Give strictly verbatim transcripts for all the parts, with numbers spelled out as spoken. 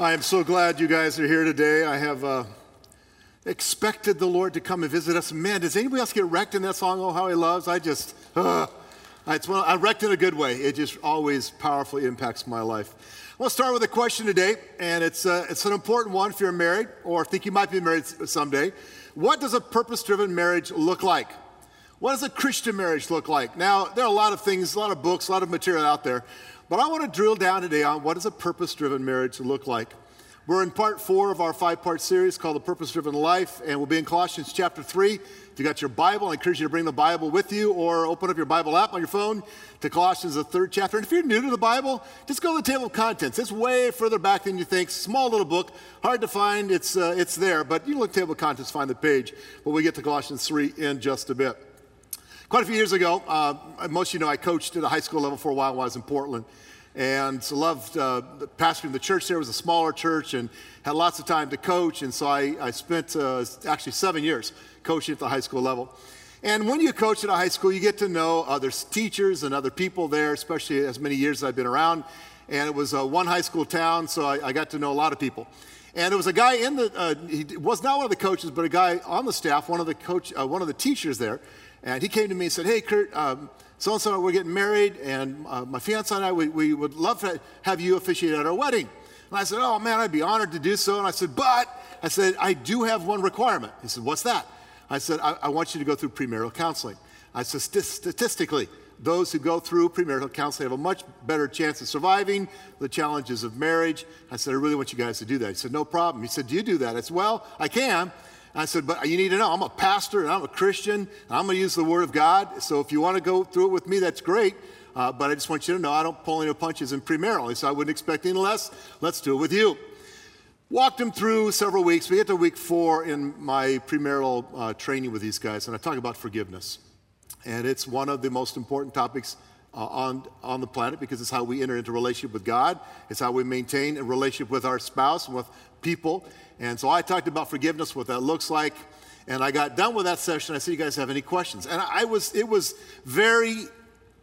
I am so glad you guys are here today. I have uh, expected the Lord to come and visit us. Man, does anybody else get wrecked in that song, Oh, How He Loves? I just, uh, it's one, I wrecked in a good way. It just always powerfully impacts my life. I want to start with a question today, and it's, uh, it's an important one if you're married or think you might be married someday. What does a purpose-driven marriage look like? What does a Christian marriage look like? Now, there are a lot of things, a lot of books, a lot of material out there. But I want to drill down today on what does a purpose-driven marriage look like. We're in part four of our five-part series called The Purpose-Driven Life, and we'll be in Colossians chapter three. If you got your Bible, I encourage you to bring the Bible with you or open up your Bible app on your phone to Colossians, the third chapter. And if you're new to the Bible, just go to the table of contents. It's way further back than you think. Small little book, hard to find. It's, uh, it's there, but you look at the table of contents, find the page. But we'll get to Colossians three in just a bit. Quite a few years ago, uh, most of you know I coached at a high school level for a while while I was in Portland, and so loved uh, pastoring the church there. It was a smaller church and had lots of time to coach, and so I, I spent uh, actually seven years coaching at the high school level. And when you coach at a high school, you get to know other teachers and other people there, especially as many years as I've been around, and it was uh, one high school town, so I, I got to know a lot of people. And there was a guy in the, uh, he was not one of the coaches, but a guy on the staff, one of the coach, uh, one of the teachers there. And he came to me and said, hey, Kurt, um, so-and-so, we're getting married, and uh, my fiance and I, we, we would love to have you officiate at our wedding. And I said, oh, man, I'd be honored to do so. And I said, but, I said, I do have one requirement. He said, what's that? I said, I, I want you to go through premarital counseling. I said, statistically, those who go through premarital counseling have a much better chance of surviving the challenges of marriage. I said, I really want you guys to do that. He said, no problem. He said, do you do that? I said, well, I can. I said, but you need to know, I'm a pastor, and I'm a Christian, and I'm going to use the Word of God, so if you want to go through it with me, that's great, uh, but I just want you to know I don't pull any punches in premarital, so I wouldn't expect any less. Let's do it with you. Walked him through several weeks. We get to week four in my premarital uh, training with these guys, and I talk about forgiveness, and it's one of the most important topics Uh, on, on the planet, because it's how we enter into relationship with God. It's how we maintain a relationship with our spouse and with people. And so I talked about forgiveness, what that looks like. And I got done with that session. I said, you guys have any questions? And I was, it was very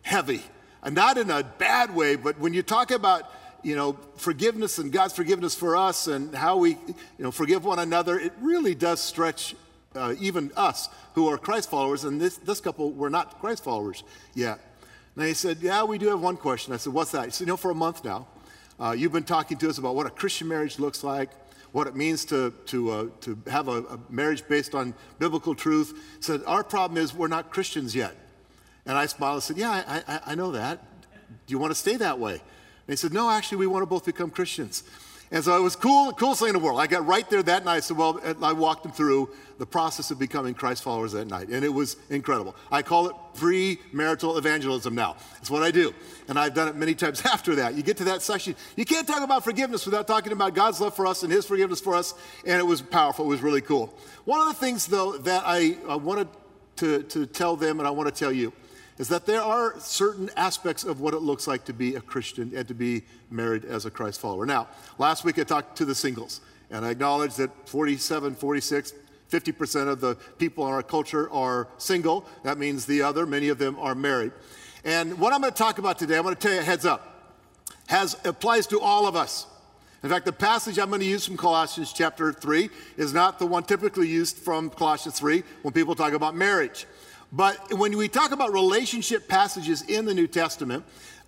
heavy. And not in a bad way, but when you talk about, you know, forgiveness and God's forgiveness for us and how we, you know, forgive one another, it really does stretch uh, even us who are Christ followers. And this, this couple were not Christ followers yet. And he said, yeah, we do have one question. I said, what's that? He said, you know, for a month now, uh, you've been talking to us about what a Christian marriage looks like, what it means to to uh, to have a, a marriage based on biblical truth. He said, our problem is we're not Christians yet. And I smiled and said, yeah, I, I, I know that. Do you want to stay that way? And he said, no, actually, we want to both become Christians. And so it was cool, coolest thing in the world. I got right there that night. So, well, I walked them through the process of becoming Christ followers that night. And it was incredible. I call it premarital evangelism now. It's what I do. And I've done it many times after that. You get to that section. You can't talk about forgiveness without talking about God's love for us and his forgiveness for us. And it was powerful. It was really cool. One of the things, though, that I, I wanted to, to tell them and I want to tell you is that there are certain aspects of what it looks like to be a Christian and to be married as a Christ follower. Now, last week I talked to the singles, and I acknowledged that forty-seven, forty-six, fifty percent of the people in our culture are single. That means the other, many of them are married. And what I'm going to talk about today, I'm going to tell you a heads up, has applies to all of us. In fact, the passage I'm going to use from Colossians chapter three is not the one typically used from Colossians three when people talk about marriage. But when we talk about relationship passages in the New Testament,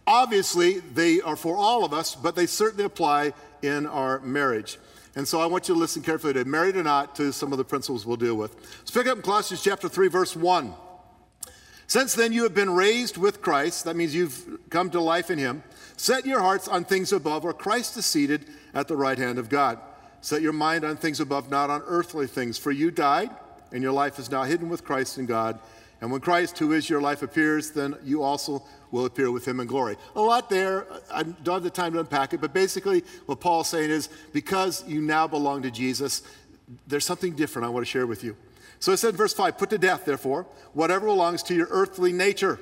obviously they are for all of us, but they certainly apply in our marriage. And so I want you to listen carefully today, married or not, to some of the principles we'll deal with. Let's pick up in Colossians chapter three, verse one. Since then you have been raised with Christ, that means you've come to life in him, set your hearts on things above where Christ is seated at the right hand of God. Set your mind on things above, not on earthly things, for you died and your life is now hidden with Christ in God. And when Christ, who is your life, appears, then you also will appear with him in glory. A lot there. I don't have the time to unpack it, but basically what Paul's saying is because you now belong to Jesus, there's something different I want to share with you. So it said in verse five, put to death, therefore, whatever belongs to your earthly nature,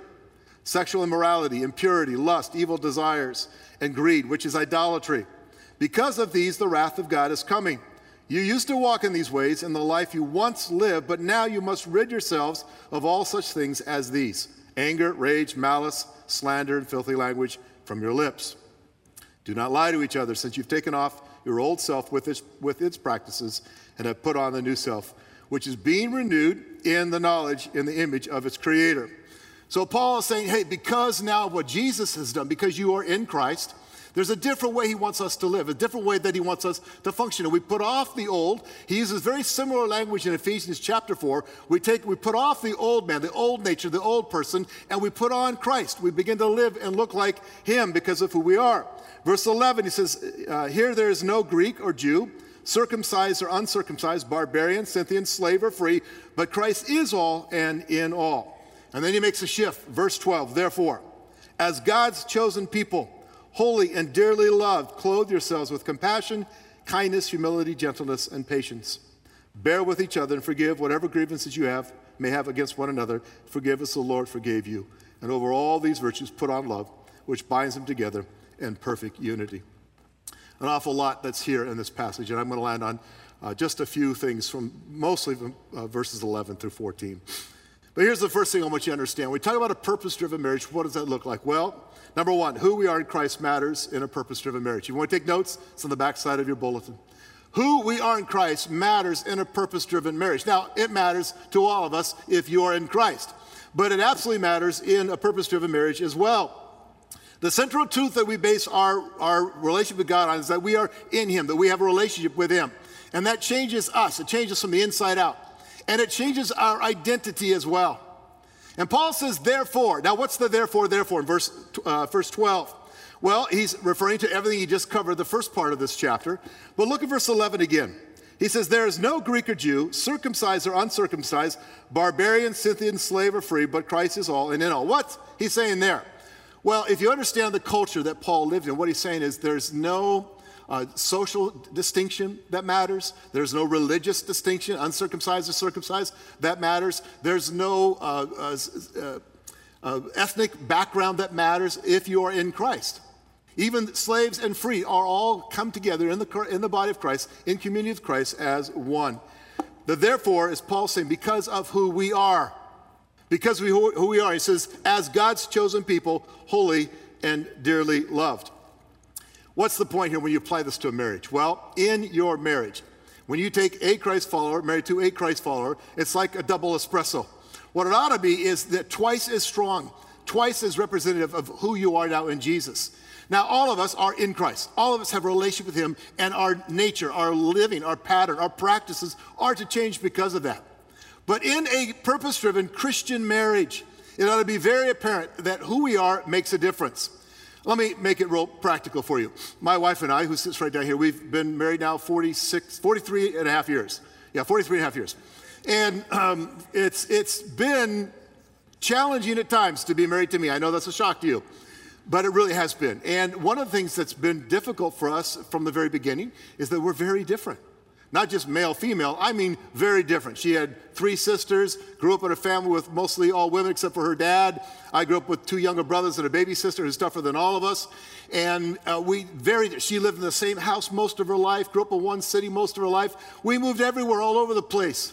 sexual immorality, impurity, lust, evil desires, and greed, which is idolatry. Because of these, the wrath of God is coming. You used to walk in these ways in the life you once lived, but now you must rid yourselves of all such things as these: anger, rage, malice, slander, and filthy language from your lips. Do not lie to each other, since you've taken off your old self with its, with its practices and have put on the new self, which is being renewed in the knowledge, in the image of its creator. So Paul is saying, hey, because now of what Jesus has done, because you are in Christ, there's a different way he wants us to live, a different way that he wants us to function. And we put off the old. He uses very similar language in Ephesians chapter four. We take, we put off the old man, the old nature, the old person, and we put on Christ. We begin to live and look like him because of who we are. Verse eleven, he says, uh, here there is no Greek or Jew, circumcised or uncircumcised, barbarian, Scythian, slave or free, but Christ is all and in all. And then he makes a shift. Verse twelve, therefore, as God's chosen people, holy and dearly loved, clothe yourselves with compassion, kindness, humility, gentleness, and patience. Bear with each other and forgive whatever grievances you have may have against one another. Forgive as the Lord forgave you. And over all these virtues, put on love, which binds them together in perfect unity. An awful lot that's here in this passage, and I'm going to land on uh, just a few things from mostly from, uh, verses eleven through fourteen. But here's the first thing I want you to understand. When we talk about a purpose-driven marriage, what does that look like? Well, number one, who we are in Christ matters in a purpose-driven marriage. You want to take notes? It's on the backside of your bulletin. Who we are in Christ matters in a purpose-driven marriage. Now, it matters to all of us if you are in Christ, but it absolutely matters in a purpose-driven marriage as well. The central truth that we base our, our relationship with God on is that we are in him, that we have a relationship with him. And that changes us. It changes from the inside out. And it changes our identity as well. And Paul says, therefore. Now, what's the therefore, therefore in verse, uh, verse twelve? Well, he's referring to everything he just covered, the first part of this chapter. But look at verse eleven again. He says, there is no Greek or Jew, circumcised or uncircumcised, barbarian, Scythian, slave or free, but Christ is all and in all. What's he saying there? Well, if you understand the culture that Paul lived in, what he's saying is there's no uh, social distinction that matters. There's no religious distinction, uncircumcised or circumcised, that matters. There's no uh, uh, uh, ethnic background that matters if you are in Christ. Even slaves and free are all come together in the, in the body of Christ, in community with Christ as one. The therefore is Paul saying because of who we are. Because we who we are, he says, as God's chosen people, holy and dearly loved. What's the point here when you apply this to a marriage? Well, in your marriage, when you take a Christ follower, married to a Christ follower, it's like a double espresso. What it ought to be is that twice as strong, twice as representative of who you are now in Jesus. Now, all of us are in Christ. All of us have a relationship with him, and our nature, our living, our pattern, our practices are to change because of that. But in a purpose-driven Christian marriage, it ought to be very apparent that who we are makes a difference. Let me make it real practical for you. My wife and I, who sits right down here, we've been married now forty-six, forty-three and a half years. Yeah, forty-three and a half years. And um, it's it's been challenging at times to be married to me. I know that's a shock to you, but it really has been. And one of the things that's been difficult for us from the very beginning is that we're very different. Not just male, female, I mean very different. She had three sisters, grew up in a family with mostly all women except for her dad. I grew up with two younger brothers and a baby sister who's tougher than all of us. And uh, we very, she lived in the same house most of her life, grew up in one city most of her life. We moved everywhere, all over the place.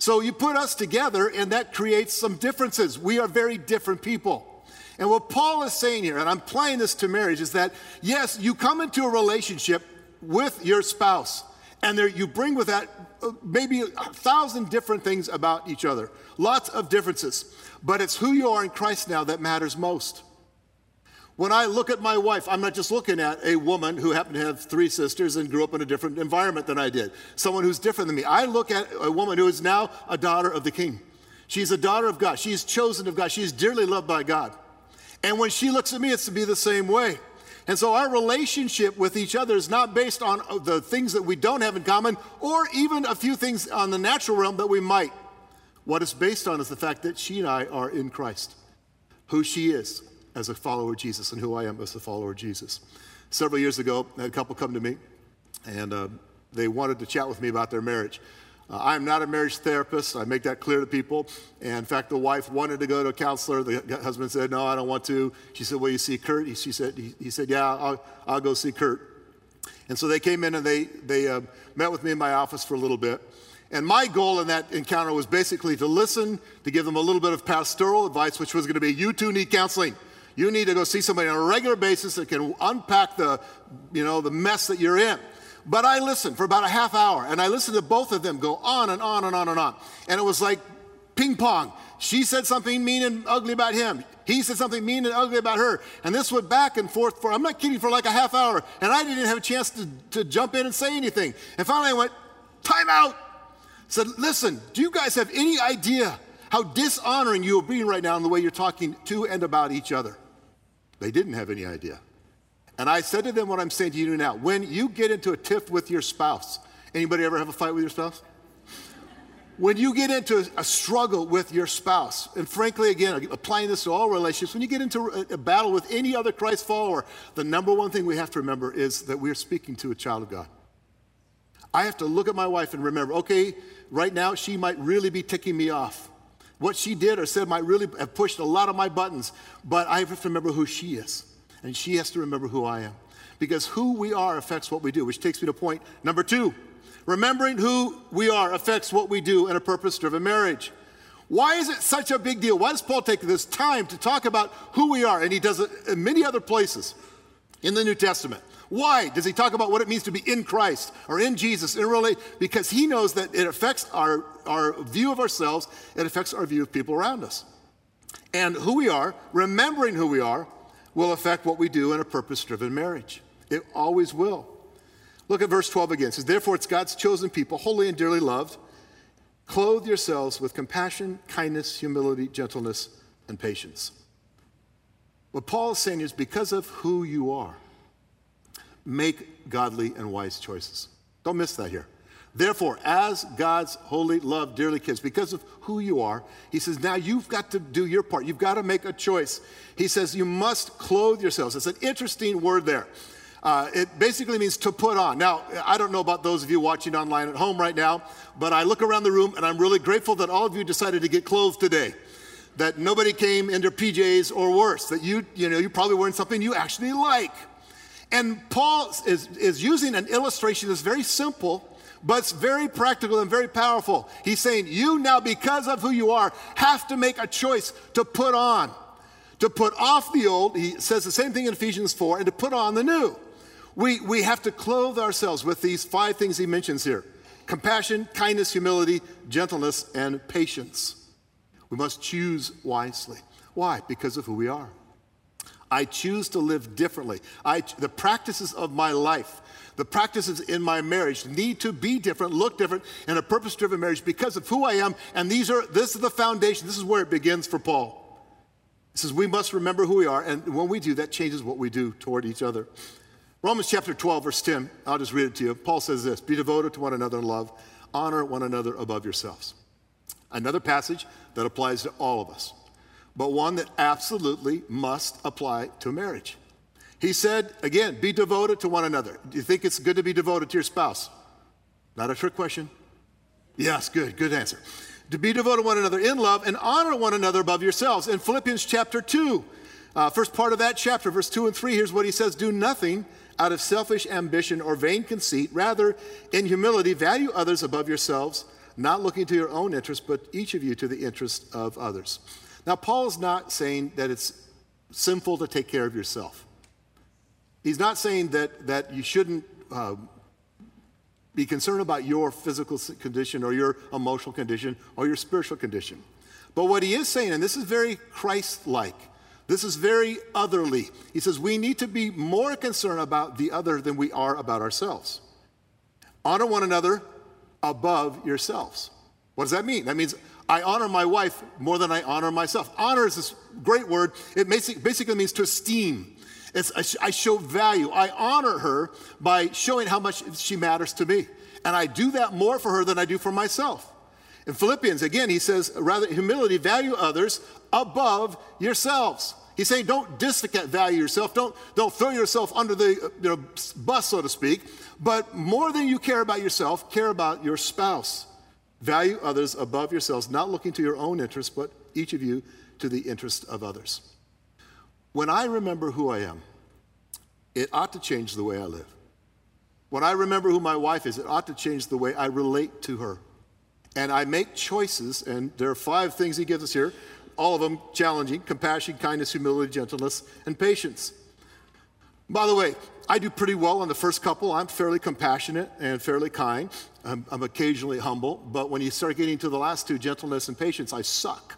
So you put us together and that creates some differences. We are very different people. And what Paul is saying here, and I'm applying this to marriage, is that yes, you come into a relationship with your spouse, and there, you bring with that maybe a thousand different things about each other. Lots of differences. But it's who you are in Christ now that matters most. When I look at my wife, I'm not just looking at a woman who happened to have three sisters and grew up in a different environment than I did. Someone who's different than me. I look at a woman who is now a daughter of the King. She's a daughter of God. She's chosen of God. She's dearly loved by God. And when she looks at me, it's to be the same way. And so our relationship with each other is not based on the things that we don't have in common or even a few things on the natural realm that we might. What it's based on is the fact that she and I are in Christ, who she is as a follower of Jesus and who I am as a follower of Jesus. Several years ago, I had a couple come to me, and uh, they wanted to chat with me about their marriage. Uh, I'm not a marriage therapist. I make that clear to people. And in fact, the wife wanted to go to a counselor. The husband said, no, I don't want to. She said, will you see Kurt? He, she said, he, he said, yeah, I'll, I'll go see Kurt. And so they came in and they, they uh, met with me in my office for a little bit. And my goal in that encounter was basically to listen, to give them a little bit of pastoral advice, which was going to be, you two need counseling. You need to go see somebody on a regular basis that can unpack the, you know, the mess that you're in. But I listened for about a half hour, and I listened to both of them go on and on and on and on. And it was like ping pong. She said something mean and ugly about him. He said something mean and ugly about her. And this went back and forth for, I'm not kidding, for like a half hour. And I didn't have a chance to, to jump in and say anything. And finally I went, time out. Said, listen, do you guys have any idea how dishonoring you are being right now in the way you're talking to and about each other? They didn't have any idea. And I said to them what I'm saying to you now. When you get into a tiff with your spouse, anybody ever have a fight with your spouse? When you get into a struggle with your spouse, and frankly, again, applying this to all relationships, when you get into a battle with any other Christ follower, the number one thing we have to remember is that we're speaking to a child of God. I have to look at my wife and remember, okay, right now she might really be ticking me off. What she did or said might really have pushed a lot of my buttons, but I have to remember who she is, and she has to remember who I am, because who we are affects what we do, which takes me to point number two. Remembering who we are affects what we do in a purpose-driven marriage. Why is it such a big deal? Why does Paul take this time to talk about who we are? And he does it in many other places in the New Testament. Why does he talk about what it means to be in Christ or in Jesus? In relate, because he knows that it affects our, our view of ourselves. It affects our view of people around us. And who we are, remembering who we are, will affect what we do in a purpose-driven marriage. It always will. Look at verse twelve again. It says, therefore, it's God's chosen people, holy and dearly loved. Clothe yourselves with compassion, kindness, humility, gentleness, and patience. What Paul is saying is, because of who you are, make godly and wise choices. Don't miss that here. Therefore, as God's holy, loved, dearly kids, because of who you are, he says, now you've got to do your part. You've got to make a choice. He says, you must clothe yourselves. It's an interesting word there. Uh, it basically means to put on. Now, I don't know about those of you watching online at home right now, but I look around the room, and I'm really grateful that all of you decided to get clothed today, that nobody came in their P Js or worse, that you, you know, you're probably wearing something you actually like. And Paul is, is using an illustration that's very simple, but it's very practical and very powerful. He's saying, you now, because of who you are, have to make a choice to put on, to put off the old. He says the same thing in Ephesians four, and to put on the new. We, we have to clothe ourselves with these five things he mentions here. Compassion, kindness, humility, gentleness, and patience. We must choose wisely. Why? Because of who we are. I choose to live differently. I, the practices of my life, the practices in my marriage need to be different, look different, in a purpose-driven marriage because of who I am. And these are this is the foundation. This is where it begins for Paul. He says we must remember who we are, and when we do, that changes what we do toward each other. Romans chapter twelve, verse ten, I'll just read it to you. Paul says this, be devoted to one another in love, honor one another above yourselves. Another passage that applies to all of us, but one that absolutely must apply to marriage. He said, again, be devoted to one another. Do you think it's good to be devoted to your spouse? Not a trick question. Yes, good, good answer. To be devoted to one another in love and honor one another above yourselves. In Philippians chapter two, uh, first part of that chapter, verse two and three, here's what he says, do nothing out of selfish ambition or vain conceit. Rather, in humility, value others above yourselves, not looking to your own interests, but each of you to the interest of others. Now, Paul's not saying that it's sinful to take care of yourself. He's not saying that, that you shouldn't uh, be concerned about your physical condition or your emotional condition or your spiritual condition. But what he is saying, and this is very Christ-like, this is very otherly. He says we need to be more concerned about the other than we are about ourselves. Honor one another above yourselves. What does that mean? That means I honor my wife more than I honor myself. Honor is this great word. It basically means to esteem. It's, I show value. I honor her by showing how much she matters to me. And I do that more for her than I do for myself. In Philippians, again, he says, rather, humility, value others above yourselves. He's saying don't discount value yourself. Don't, don't throw yourself under the you know, bus, so to speak. But more than you care about yourself, care about your spouse. Value others above yourselves, not looking to your own interests, but each of you to the interest of others. When I remember who I am, it ought to change the way I live. When I remember who my wife is, it ought to change the way I relate to her. And I make choices, and there are five things he gives us here, all of them challenging: compassion, kindness, humility, gentleness, and patience. By the way, I do pretty well on the first couple. I'm fairly compassionate and fairly kind. I'm, I'm occasionally humble, but when you start getting to the last two, gentleness and patience, I suck.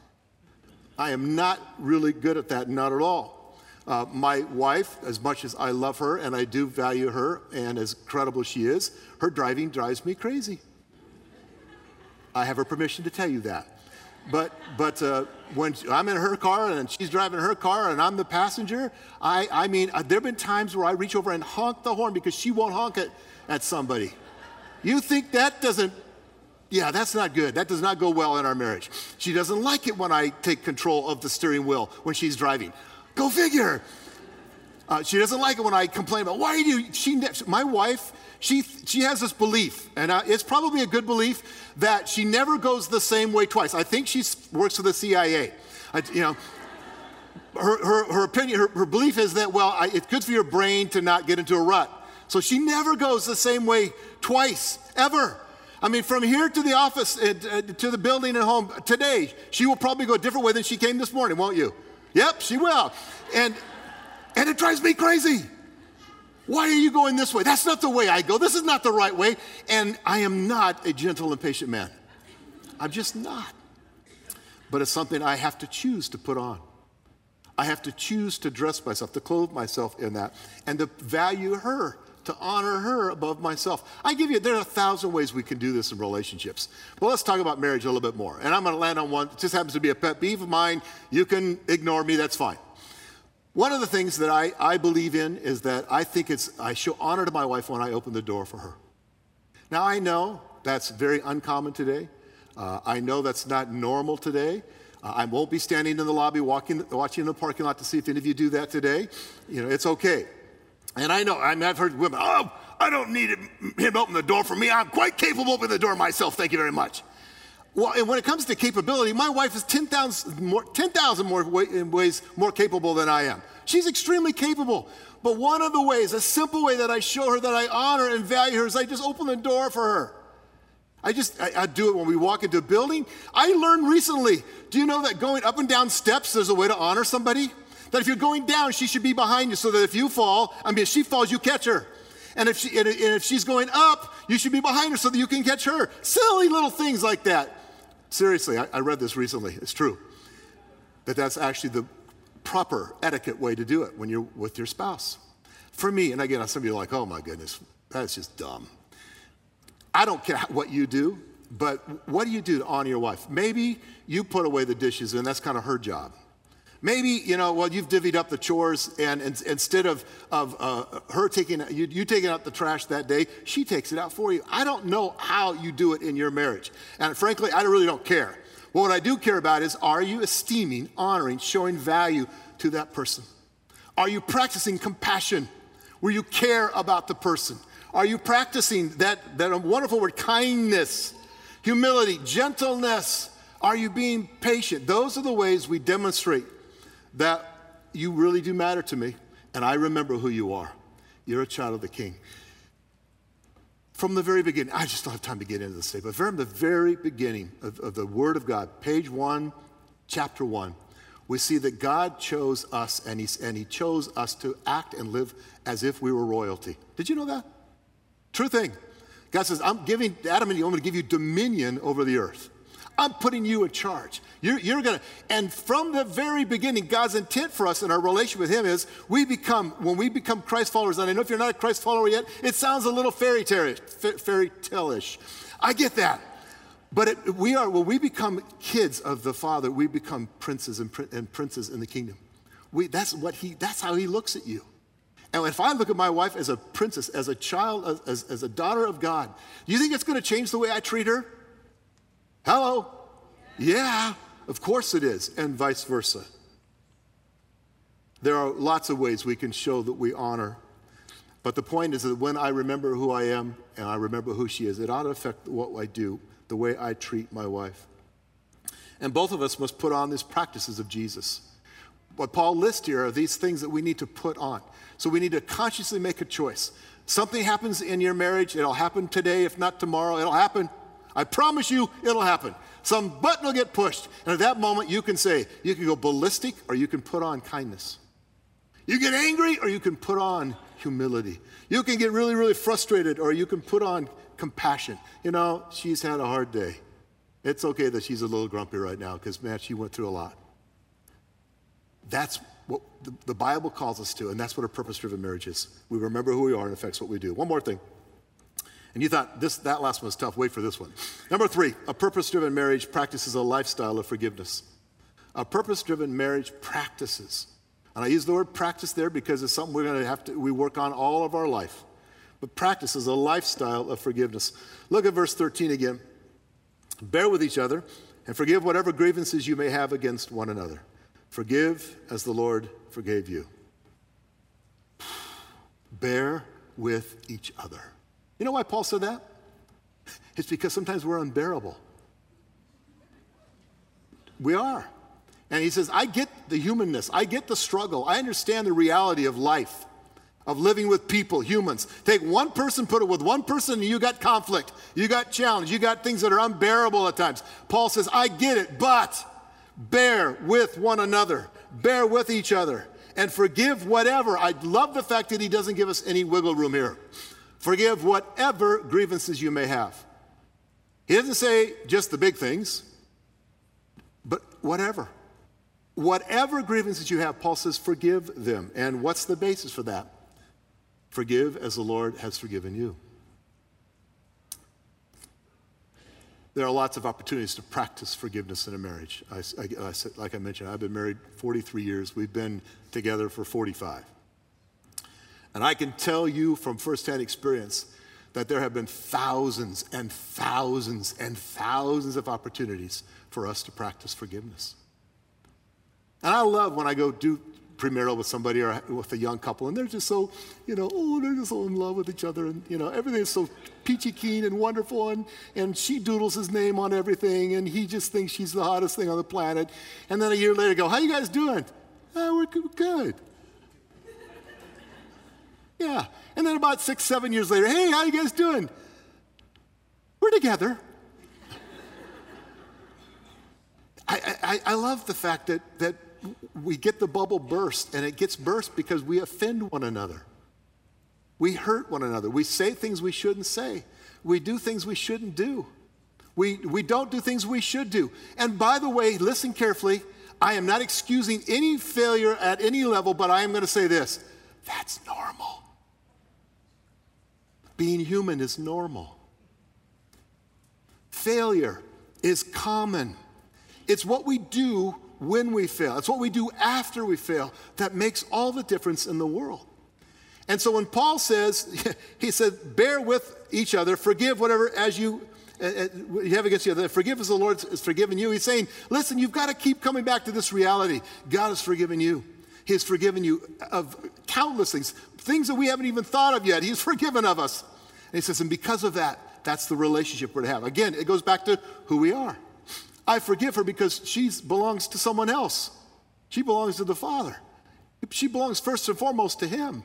I am not really good at that, not at all. Uh, my wife, as much as I love her and I do value her, and as incredible as she is, her driving drives me crazy. I have her permission to tell you that. But but uh, when I'm in her car and she's driving her car and I'm the passenger, I, I mean, there have been times where I reach over and honk the horn because she won't honk it at somebody. You think that doesn't, yeah, that's not good. That does not go well in our marriage. She doesn't like it when I take control of the steering wheel when she's driving. Go figure. Uh, she doesn't like it when I complain about, why do you, she, my wife, she she has this belief, and I, it's probably a good belief, that she never goes the same way twice. I think she works for the C I A. I, you know, her, her, her opinion, her, her belief is that, well, I, it's good for your brain to not get into a rut. So she never goes the same way twice, ever. I mean, from here to the office, uh, to the building at home today, she will probably go a different way than she came this morning, won't you? Yep, she will. And... And it drives me crazy. Why are you going this way? That's not the way I go. This is not the right way. And I am not a gentle and patient man. I'm just not. But it's something I have to choose to put on. I have to choose to dress myself, to clothe myself in that, and to value her, to honor her above myself. I give you, there are a thousand ways we can do this in relationships. But let's talk about marriage a little bit more. And I'm going to land on one. It just happens to be a pet peeve of mine. You can ignore me. That's fine. One of the things that I, I believe in is that I think it's, I show honor to my wife when I open the door for her. Now, I know that's very uncommon today. Uh, I know that's not normal today. Uh, I won't be standing in the lobby walking, watching in the parking lot to see if any of you do that today. You know, it's okay. And I know, I mean, I've heard women, oh, I don't need him to open the door for me. I'm quite capable of opening the door myself. Thank you very much. Well, and when it comes to capability, my wife is ten thousand more, ten thousand more way, in ways more capable than I am. She's extremely capable. But one of the ways, a simple way that I show her that I honor and value her, is I just open the door for her. I just, I, I do it when we walk into a building. I learned recently, do you know that going up and down steps, there's a way to honor somebody? That if you're going down, she should be behind you so that if you fall, I mean, if she falls, you catch her. And if she, and if she's going up, you should be behind her so that you can catch her. Silly little things like that. Seriously, I, I read this recently. It's true. That that's actually the proper etiquette way to do it when you're with your spouse. For me, and again, some of you are like, oh my goodness, that's just dumb. I don't care what you do, but what do you do to honor your wife? Maybe you put away the dishes and that's kind of her job. Maybe, you know, well, you've divvied up the chores, and, and instead of, of uh, her taking, you, you taking out the trash that day, she takes it out for you. I don't know how you do it in your marriage. And frankly, I really don't care. Well, what I do care about is, are you esteeming, honoring, showing value to that person? Are you practicing compassion where you care about the person? Are you practicing that, that wonderful word, kindness, humility, gentleness? Are you being patient? Those are the ways we demonstrate that you really do matter to me, and I remember who you are. You're a child of the King. From the very beginning, I just don't have time to get into this today, but from the very beginning of, of the Word of God, page one, chapter one, we see that God chose us, and he, and he chose us to act and live as if we were royalty. Did you know that? True thing. God says, I'm giving Adam and you, I'm going to give you dominion over the earth. I'm putting you in charge. You're, you're going to, and from the very beginning, God's intent for us in our relationship with him is we become, when we become Christ followers, and I know if you're not a Christ follower yet, it sounds a little fairy tale, fairy tale-ish. I get that. But it, we are, when we become kids of the Father, we become princes and, and princes in the kingdom. We, that's what he, that's how he looks at you. And if I look at my wife as a princess, as a child, as, as a daughter of God, do you think it's going to change the way I treat her? Hello? Yeah, of course it is, and vice versa. There are lots of ways we can show that we honor, but the point is that when I remember who I am and I remember who she is, it ought to affect what I do, the way I treat my wife. And both of us must put on these practices of Jesus. What Paul lists here are these things that we need to put on. So we need to consciously make a choice. Something happens in your marriage, it'll happen today, if not tomorrow, it'll happen. I promise you, it'll happen. some button will get pushed. And at that moment, you can say, you can go ballistic or you can put on kindness. You get angry or you can put on humility. You can get really, really frustrated or you can put on compassion. You know, she's had a hard day. It's okay that she's a little grumpy right now because, man, she went through a lot. That's what the, the Bible calls us to, and that's what a purpose-driven marriage is. We remember who we are and it affects what we do. One more thing. And you thought, this that last one was tough. Wait for this one. Number three, a purpose-driven marriage practices a lifestyle of forgiveness. A purpose-driven marriage practices. And I use the word practice there because it's something we're going to have to, we work on all of our life. But practice is a lifestyle of forgiveness. Look at verse thirteen again. Bear with each other and forgive whatever grievances you may have against one another. Forgive as the Lord forgave you. Bear with each other. You know why Paul said that? It's because sometimes we're unbearable. We are. And he says, I get the humanness. I get the struggle. I understand the reality of life, of living with people, humans. Take one person, put it with one person, and you got conflict. You got challenge. You got things that are unbearable at times. Paul says, I get it, but bear with one another. Bear with each other. And forgive whatever. I love the fact that he doesn't give us any wiggle room here. Forgive whatever grievances you may have. He doesn't say just the big things, but whatever. Whatever grievances you have, Paul says, forgive them. And what's the basis for that? Forgive as the Lord has forgiven you. There are lots of opportunities to practice forgiveness in a marriage. I, I, I said, like I mentioned, I've been married forty-three years. We've been together for forty-five. And I can tell you from firsthand experience that there have been thousands and thousands and thousands of opportunities for us to practice forgiveness. And I love when I go do premarital with somebody or with a young couple, and they're just so, you know, oh, they're just so in love with each other, and, you know, everything is so peachy keen and wonderful, and, and she doodles his name on everything, and he just thinks she's the hottest thing on the planet. And then a year later, go, how you guys doing? Oh, we're good. Yeah, and then about six, seven years later, hey, how you guys doing? We're together. I, I, I love the fact that, that we get the bubble burst, and it gets burst because we offend one another. We hurt one another. We say things we shouldn't say. We do things we shouldn't do. We, we don't do things we should do. And by the way, listen carefully, I am not excusing any failure at any level, but I am going to say this. That's normal. Being human is normal. Failure is common. It's what we do when we fail. It's what we do after we fail that makes all the difference in the world. And so when Paul says, he said, bear with each other, forgive whatever as you, uh, you have against each other, forgive as the Lord has forgiven you. He's saying, listen, you've got to keep coming back to this reality. God has forgiven you. He has forgiven you of countless things, things that we haven't even thought of yet. He's forgiven of us. And he says, and because of that, that's the relationship we're to have. Again, it goes back to who we are. I forgive her because she belongs to someone else. She belongs to the Father. She belongs first and foremost to Him.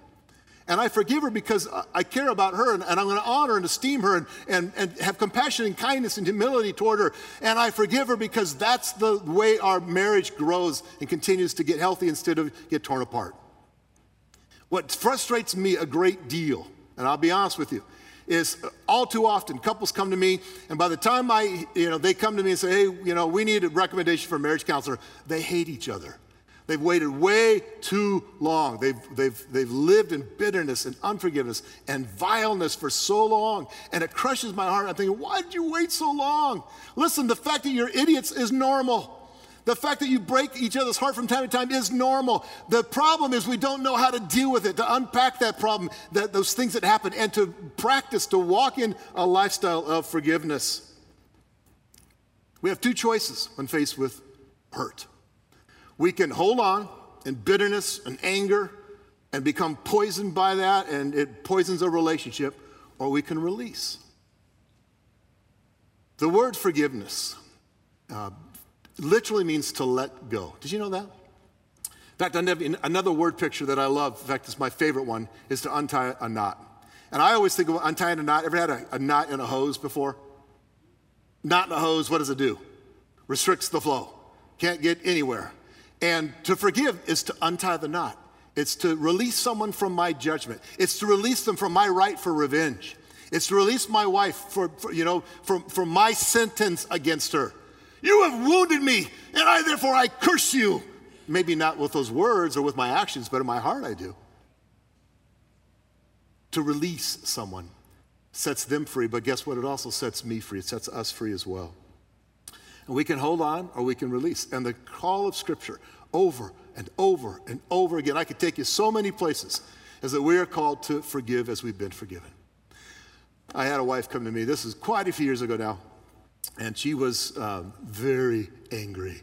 And I forgive her because I care about her, and, and I'm going to honor and esteem her and, and, and have compassion and kindness and humility toward her. And I forgive her because that's the way our marriage grows and continues to get healthy instead of get torn apart. What frustrates me a great deal, and I'll be honest with you, is all too often couples come to me, and by the time I, you know, they come to me and say, hey, you know, we need a recommendation for a marriage counselor, they hate each other. They've waited way too long. They've, they've, they've lived in bitterness and unforgiveness and vileness for so long. And it crushes my heart. I'm thinking, why did you wait so long? Listen, the fact that you're idiots is normal. The fact that you break each other's heart from time to time is normal. The problem is we don't know how to deal with it, to unpack that problem, that, those things that happen, and to practice, to walk in a lifestyle of forgiveness. We have two choices when faced with hurt. We can hold on in bitterness and anger and become poisoned by that, and it poisons a relationship, or we can release. The word forgiveness uh, literally means to let go. Did you know that? In fact, another word picture that I love, in fact, it's my favorite one, is to untie a knot. And I always think of untying a knot. Ever had a, a knot in a hose before? Knot in a hose, what does it do? restricts the flow. Can't get anywhere. And to forgive is to untie the knot. It's to release someone from my judgment. It's to release them from my right for revenge. It's to release my wife for, for you know, for, for my sentence against her. You have wounded me, and I therefore I curse you. Maybe not with those words or with my actions, but in my heart I do. To release someone sets them free, but guess what? It also sets me free. It sets us free as well. And we can hold on or we can release. And the call of Scripture over and over and over again, I could take you so many places, is that we are called to forgive as we've been forgiven. I had a wife come to me, this is quite a few years ago now, and she was um, very angry.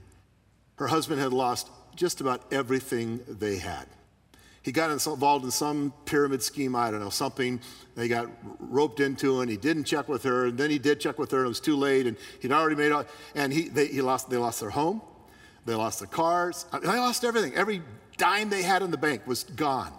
Her husband had lost just about everything they had. He got involved in some pyramid scheme, I don't know, something they got roped into, and he didn't check with her, and then he did check with her, and it was too late, and he'd already made all, and he they he lost they lost their home, they lost their cars, they lost everything. Every dime they had in the bank was gone.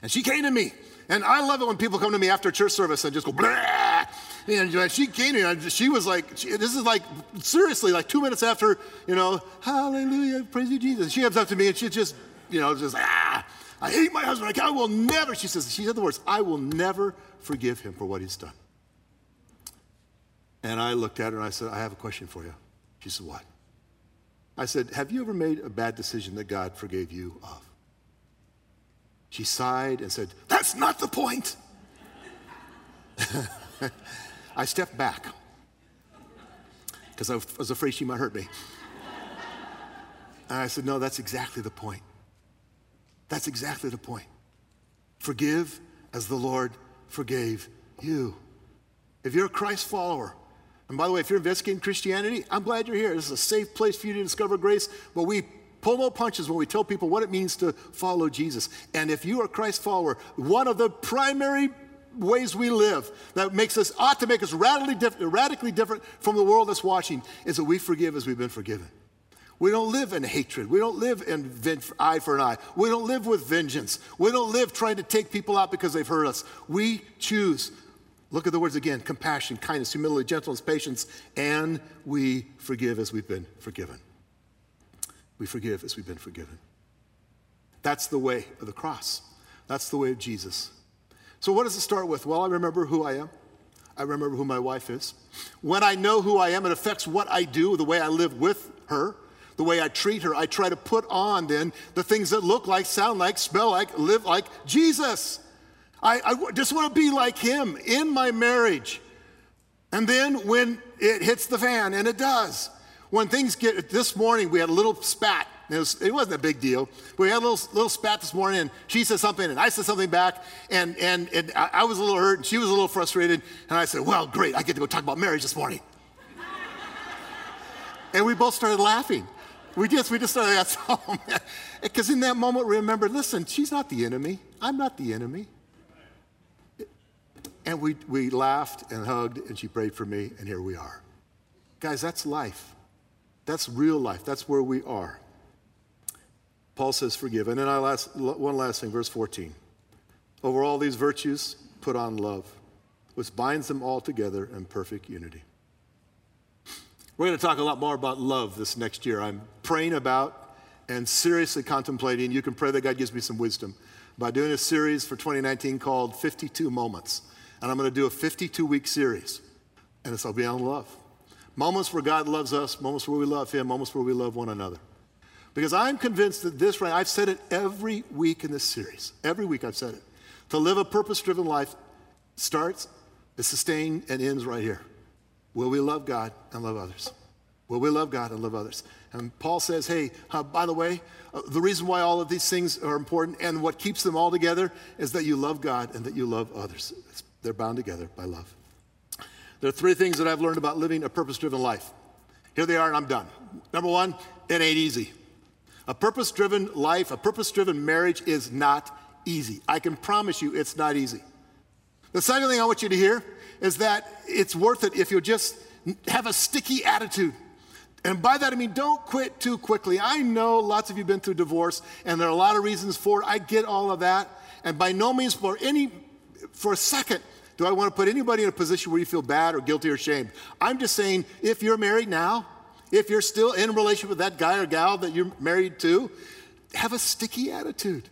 And she came to me, and I love it when people come to me after church service and just go, blah! And she came to me, and she was like, she, this is like, seriously, like two minutes after, you know, hallelujah, praise you, Jesus. She comes up to me, and she just, you know, just like, ah, I hate my husband. I will never, she says, she said the words, I will never forgive him for what he's done. And I looked at her and I said, I have a question for you. She said, what? I said, have you ever made a bad decision that God forgave you of? She sighed and said, that's not the point. I stepped back because I was afraid she might hurt me. And I said, no, that's exactly the point. That's exactly the point. Forgive as the Lord forgave you. If you're a Christ follower, and by the way, if you're investigating Christianity, I'm glad you're here. This is a safe place for you to discover grace, but we pull no punches when we tell people what it means to follow Jesus. And if you are a Christ follower, one of the primary ways we live that makes us, ought to make us radically different, radically different from the world that's watching is that we forgive as we've been forgiven. We don't live in hatred. We don't live in ven- eye for an eye. We don't live with vengeance. We don't live trying to take people out because they've hurt us. We choose, look at the words again, compassion, kindness, humility, gentleness, patience, and we forgive as we've been forgiven. We forgive as we've been forgiven. That's the way of the cross. That's the way of Jesus. So what does it start with? Well, I remember who I am. I remember who my wife is. When I know who I am, it affects what I do, the way I live with her. The way I treat her, I try to put on then the things that look like, sound like, smell like, live like Jesus. I, I just want to be like him in my marriage. And then when it hits the fan, and it does, when things get, this morning we had a little spat. It, was, it wasn't a big deal. We had a little, little spat this morning, and she said something, and I said something back, and, and, and I, I was a little hurt, and she was a little frustrated, and I said, well, great, I get to go talk about marriage this morning. And we both started laughing. We just, we just started asking, oh man. Because in that moment, we remembered, listen, she's not the enemy. I'm not the enemy. And we, we laughed and hugged, and she prayed for me, and here we are. Guys, that's life. That's real life. That's where we are. Paul says, forgive. And then I last, one last thing, verse fourteen. Over all these virtues, put on love, which binds them all together in perfect unity. We're going to talk a lot more about love this next year. I'm praying about and seriously contemplating. You can pray that God gives me some wisdom by doing a series for twenty nineteen called fifty-two moments. And I'm going to do a fifty-two week series. And it's all beyond love. Moments where God loves us, moments where we love him, moments where we love one another. Because I'm convinced that this, right, I've said it every week in this series. Every week I've said it. To live a purpose-driven life starts, is sustained, and ends right here. Will we love God and love others? Will we love God and love others? And Paul says, hey, uh, by the way, uh, the reason why all of these things are important and what keeps them all together is that you love God and that you love others. It's, they're bound together by love. There are three things that I've learned about living a purpose-driven life. Here they are, and I'm done. Number one, it ain't easy. A purpose-driven life, a purpose-driven marriage is not easy. I can promise you it's not easy. The second thing I want you to hear is that it's worth it if you'll just have a sticky attitude. And by that I mean don't quit too quickly. I know lots of you have been through divorce, and there are a lot of reasons for it. I get all of that. And by no means for any, for a second do I want to put anybody in a position where you feel bad or guilty or ashamed. I'm just saying if you're married now If you're still in a relationship with that guy or gal that you're married to, have a sticky attitude.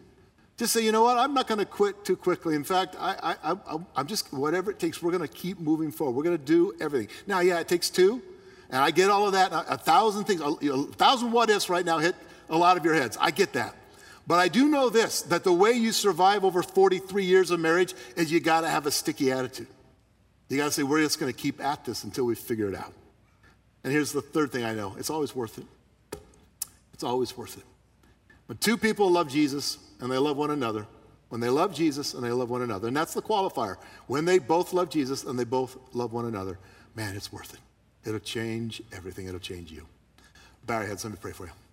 Just say, you know what, I'm not going to quit too quickly. In fact, I, I, I, I'm just, whatever it takes, we're going to keep moving forward. We're going to do everything. Now, yeah, it takes two, and I get all of that. A, a thousand things, a, a thousand what-ifs right now hit a lot of your heads. I get that. But I do know this, that the way you survive over forty-three years of marriage is you got to have a sticky attitude. You got to say, we're just going to keep at this until we figure it out. And here's the third thing I know. It's always worth it. It's always worth it. When two people love Jesus and they love one another, when they love Jesus and they love one another, and that's the qualifier, when they both love Jesus and they both love one another, man, it's worth it. It'll change everything. It'll change you. Bow your heads, let me pray for you.